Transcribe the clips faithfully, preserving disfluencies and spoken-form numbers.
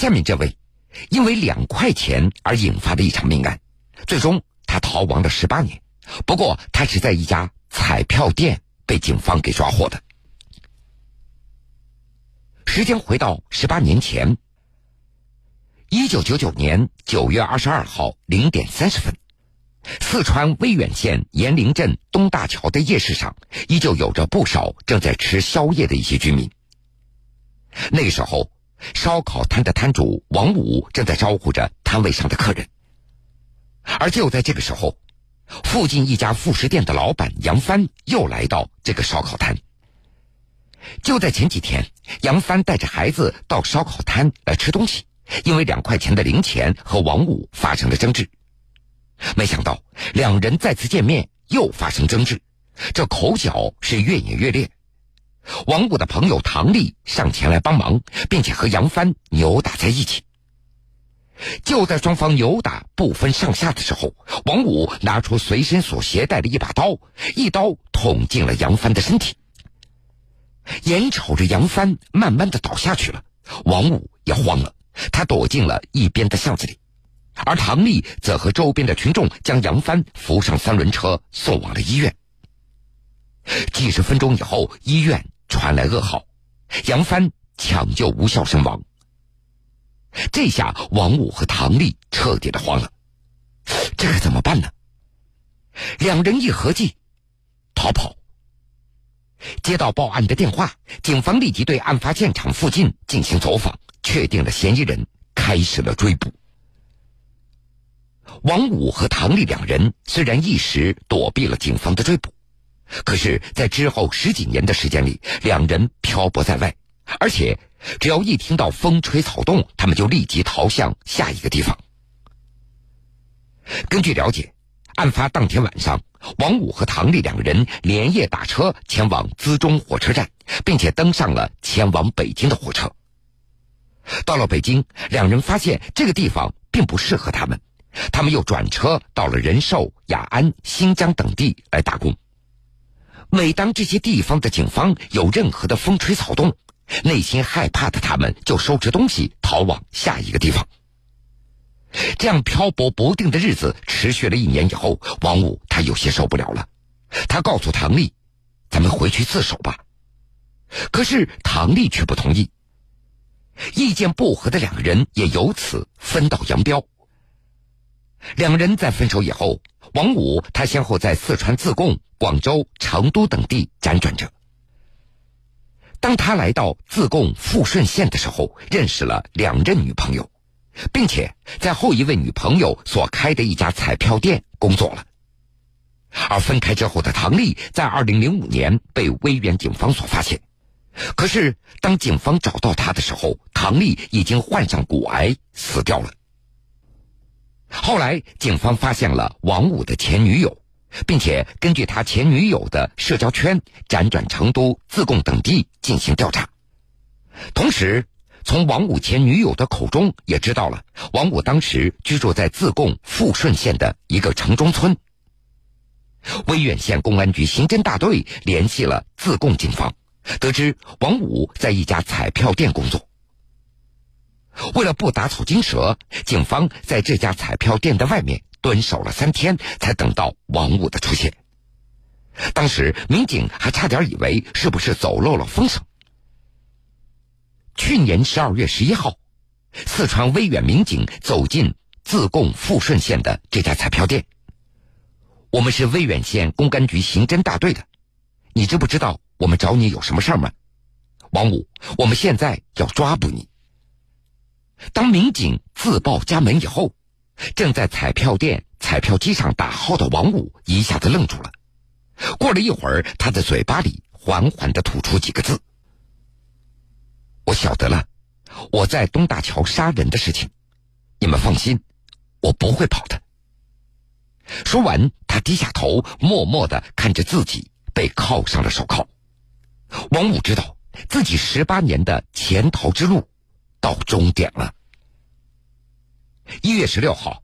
下面这位因为两块钱而引发的一场命案，最终他逃亡了十八年，不过他是在一家彩票店被警方给抓获的。时间回到十八年前，一九九九年九月二十二号零点三十分，四川威远县盐陵镇东大桥的夜市上依旧有着不少正在吃宵夜的一些居民。那个时候烧烤摊的摊主王武正在招呼着摊位上的客人，而就在这个时候，附近一家副食店的老板杨帆又来到这个烧烤摊。就在前几天，杨帆带着孩子到烧烤摊来吃东西，因为两块钱的零钱和王武发生了争执。没想到两人再次见面又发生争执，这口角是越演越烈。王武的朋友唐丽上前来帮忙，并且和杨帆扭打在一起。就在双方扭打不分上下的时候，王武拿出随身所携带的一把刀，一刀捅进了杨帆的身体。眼瞅着杨帆慢慢的倒下去了，王武也慌了，他躲进了一边的巷子里，而唐丽则和周边的群众将杨帆扶上三轮车送往了医院。几十分钟以后，医院传来噩耗，杨帆抢救无效身亡。这下王武和唐丽彻底的慌了，这可怎么办呢？两人一合计，逃跑。接到报案的电话，警方立即对案发现场附近进行走访，确定了嫌疑人，开始了追捕。王武和唐丽两人虽然一时躲避了警方的追捕，可是在之后十几年的时间里，两人漂泊在外，而且只要一听到风吹草动，他们就立即逃向下一个地方。根据了解，案发当天晚上，王武和唐丽两人连夜打车前往资中火车站，并且登上了前往北京的火车。到了北京，两人发现这个地方并不适合他们，他们又转车到了仁寿、雅安、新疆等地来打工。每当这些地方的警方有任何的风吹草动，内心害怕的他们就收拾东西逃往下一个地方。这样漂泊不定的日子持续了一年以后，王武他有些受不了了，他告诉唐丽，咱们回去自首吧。可是唐丽却不同意，意见不合的两个人也由此分道扬镳。两人在分手以后，王武他先后在四川自贡、广州、成都等地辗转着。当他来到自贡富顺县的时候，认识了两任女朋友，并且在后一位女朋友所开的一家彩票店工作了。而分开之后的唐丽在二零零五年被威远警方所发现，可是当警方找到她的时候，唐丽已经患上骨癌死掉了。后来警方发现了王武的前女友，并且根据他前女友的社交圈辗转成都、自贡等地进行调查。同时从王武前女友的口中也知道了王武当时居住在自贡富顺县的一个城中村。威远县公安局刑侦大队联系了自贡警方，得知王武在一家彩票店工作。为了不打草惊蛇，警方在这家彩票店的外面蹲守了三天，才等到王武的出现。当时民警还差点以为是不是走漏了风声。去年十二月十一号，四川威远民警走进自贡富顺县的这家彩票店。我们是威远县公安局刑侦大队的，你知不知道我们找你有什么事儿吗？王武，我们现在要抓捕你。当民警自报家门以后，正在彩票店彩票机上打号的王武一下子愣住了。过了一会儿，他的嘴巴里缓缓地吐出几个字：我晓得了，我在东大桥杀人的事情，你们放心，我不会跑的。说完，他低下头，默默地看着自己被铐上了手铐。王武知道自己十八年的潜逃之路到终点了。一月十六号，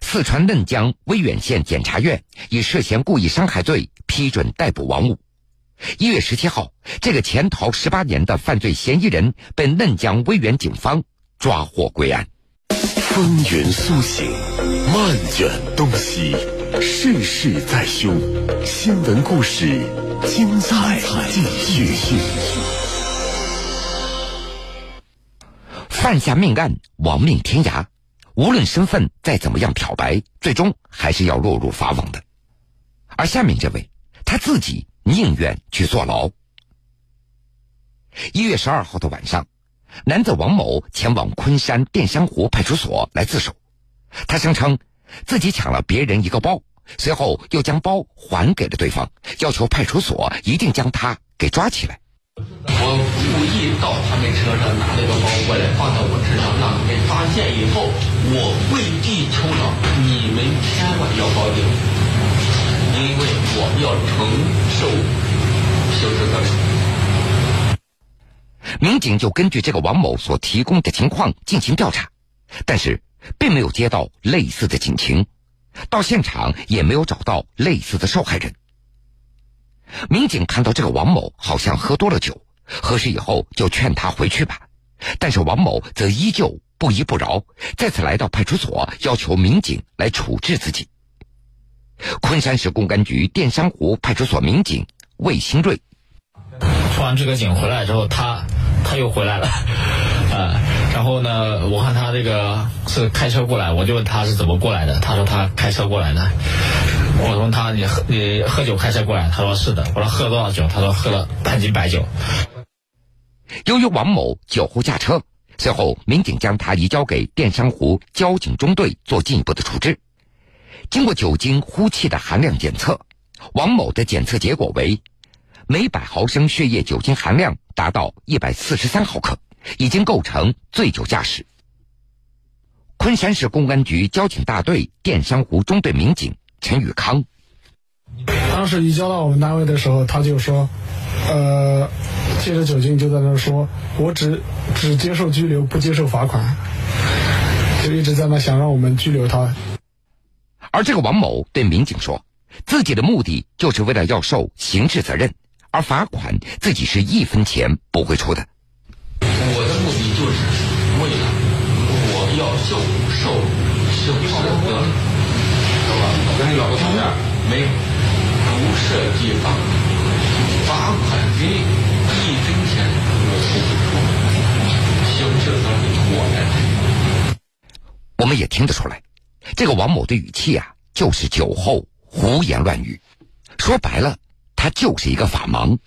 四川嫩江威远县检察院以涉嫌故意伤害罪批准逮捕王武。一月十七号，这个潜逃十八年的犯罪嫌疑人被嫩江威远警方抓获归案。风云苏醒，漫卷东西，世事在胸，新闻故事精彩继续。犯下命案，亡命天涯，无论身份再怎么样漂白，最终还是要落入法网的。而下面这位，他自己宁愿去坐牢。一月十二号的晚上，男子王某前往昆山淀山湖派出所来自首。他声称自己抢了别人一个包，随后又将包还给了对方，要求派出所一定将他给抓起来。我故意到他们车上拿了个包过来放到我身上，让你们发现以后我跪地求饶，你们千万要报警，因为我要承受刑事责任。民警就根据这个王某所提供的情况进行调查，但是并没有接到类似的警情，到现场也没有找到类似的受害人。民警看到这个王某好像喝多了酒，核实以后就劝他回去吧，但是王某则依旧不依不饶，再次来到派出所要求民警来处置自己。昆山市公安局淀山湖派出所民警魏新瑞，出完这个警回来之后，他他又回来了，呃，然后呢，我看他这个是开车过来，我就问他是怎么过来的，他说他开车过来的。我问他你喝你喝酒开车过来，他说是的。我说喝了多少酒，他说喝了半斤白酒。由于王某酒后驾车，随后民警将他移交给淀山湖交警中队做进一步的处置。经过酒精呼气的含量检测，王某的检测结果为每百毫升血液酒精含量达到一百四十三毫克，已经构成醉酒驾驶。昆山市公安局交警大队淀山湖中队民警陈宇康，当时移交到我们单位的时候，他就说呃，借着酒精就在那说我只只接受拘留不接受罚款，就一直在那想让我们拘留他。而这个王某对民警说，自己的目的就是为了要受刑事责任，而罚款自己是一分钱不会出的。我的目的就是为了我要受受刑事责任，懂吧？我跟你老婆吵架没有，不涉及罚款，罚款给一分钱我不会出，刑事责任我来担。我们也听得出来，这个王某的语气啊，就是酒后胡言乱语，说白了，他就是一个法盲。